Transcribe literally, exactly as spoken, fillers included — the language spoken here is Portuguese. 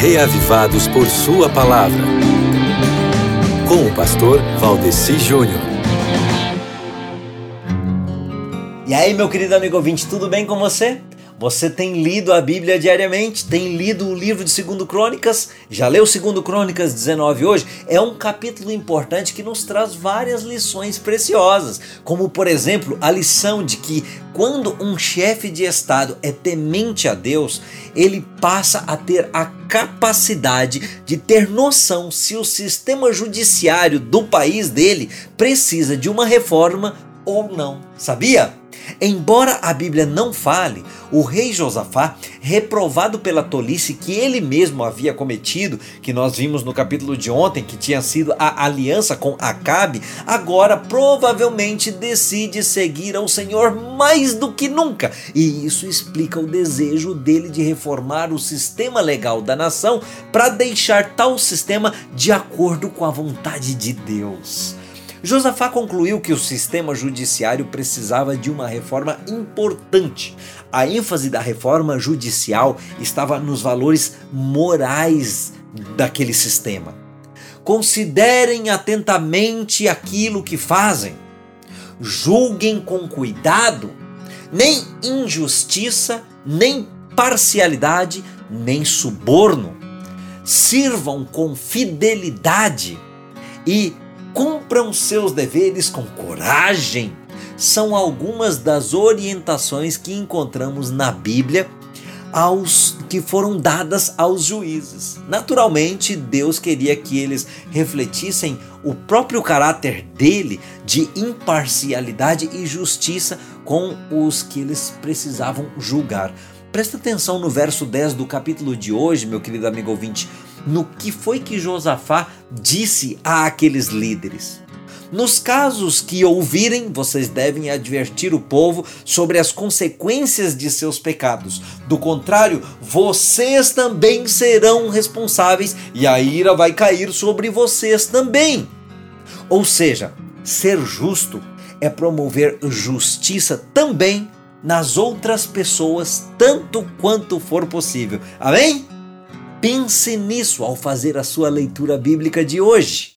reavivados por Sua Palavra, com o pastor Valdeci Júnior. E aí, meu querido amigo ouvinte, tudo bem com você? Você tem lido a Bíblia diariamente? Tem lido o livro de Segunda Crônicas? Já leu Segunda Crônicas dezenove hoje? É um capítulo importante que nos traz várias lições preciosas, como, por exemplo, a lição de que quando um chefe de Estado é temente a Deus, ele passa a ter a capacidade de ter noção se o sistema judiciário do país dele precisa de uma reforma ou não. Sabia? Embora a Bíblia não fale, o rei Josafá, reprovado pela tolice que ele mesmo havia cometido, que nós vimos no capítulo de ontem, que tinha sido a aliança com Acabe, agora provavelmente decide seguir ao Senhor mais do que nunca. E isso explica o desejo dele de reformar o sistema legal da nação para deixar tal sistema de acordo com a vontade de Deus. Josafá concluiu que o sistema judiciário precisava de uma reforma importante. A ênfase da reforma judicial estava nos valores morais daquele sistema. Considerem atentamente aquilo que fazem. Julguem com cuidado. Nem injustiça, nem parcialidade, nem suborno. Sirvam com fidelidade e cumpram seus deveres com coragem. São algumas das orientações que encontramos na Bíblia aos, que foram dadas aos juízes. Naturalmente, Deus queria que eles refletissem o próprio caráter dele de imparcialidade e justiça com os que eles precisavam julgar. Presta atenção no verso dez do capítulo de hoje, meu querido amigo ouvinte, no que foi que Josafá disse a aqueles líderes. Nos casos que ouvirem, vocês devem advertir o povo sobre as consequências de seus pecados. Do contrário, vocês também serão responsáveis e a ira vai cair sobre vocês também. Ou seja, ser justo é promover justiça também nas outras pessoas, tanto quanto for possível. Amém? Pense nisso ao fazer a sua leitura bíblica de hoje.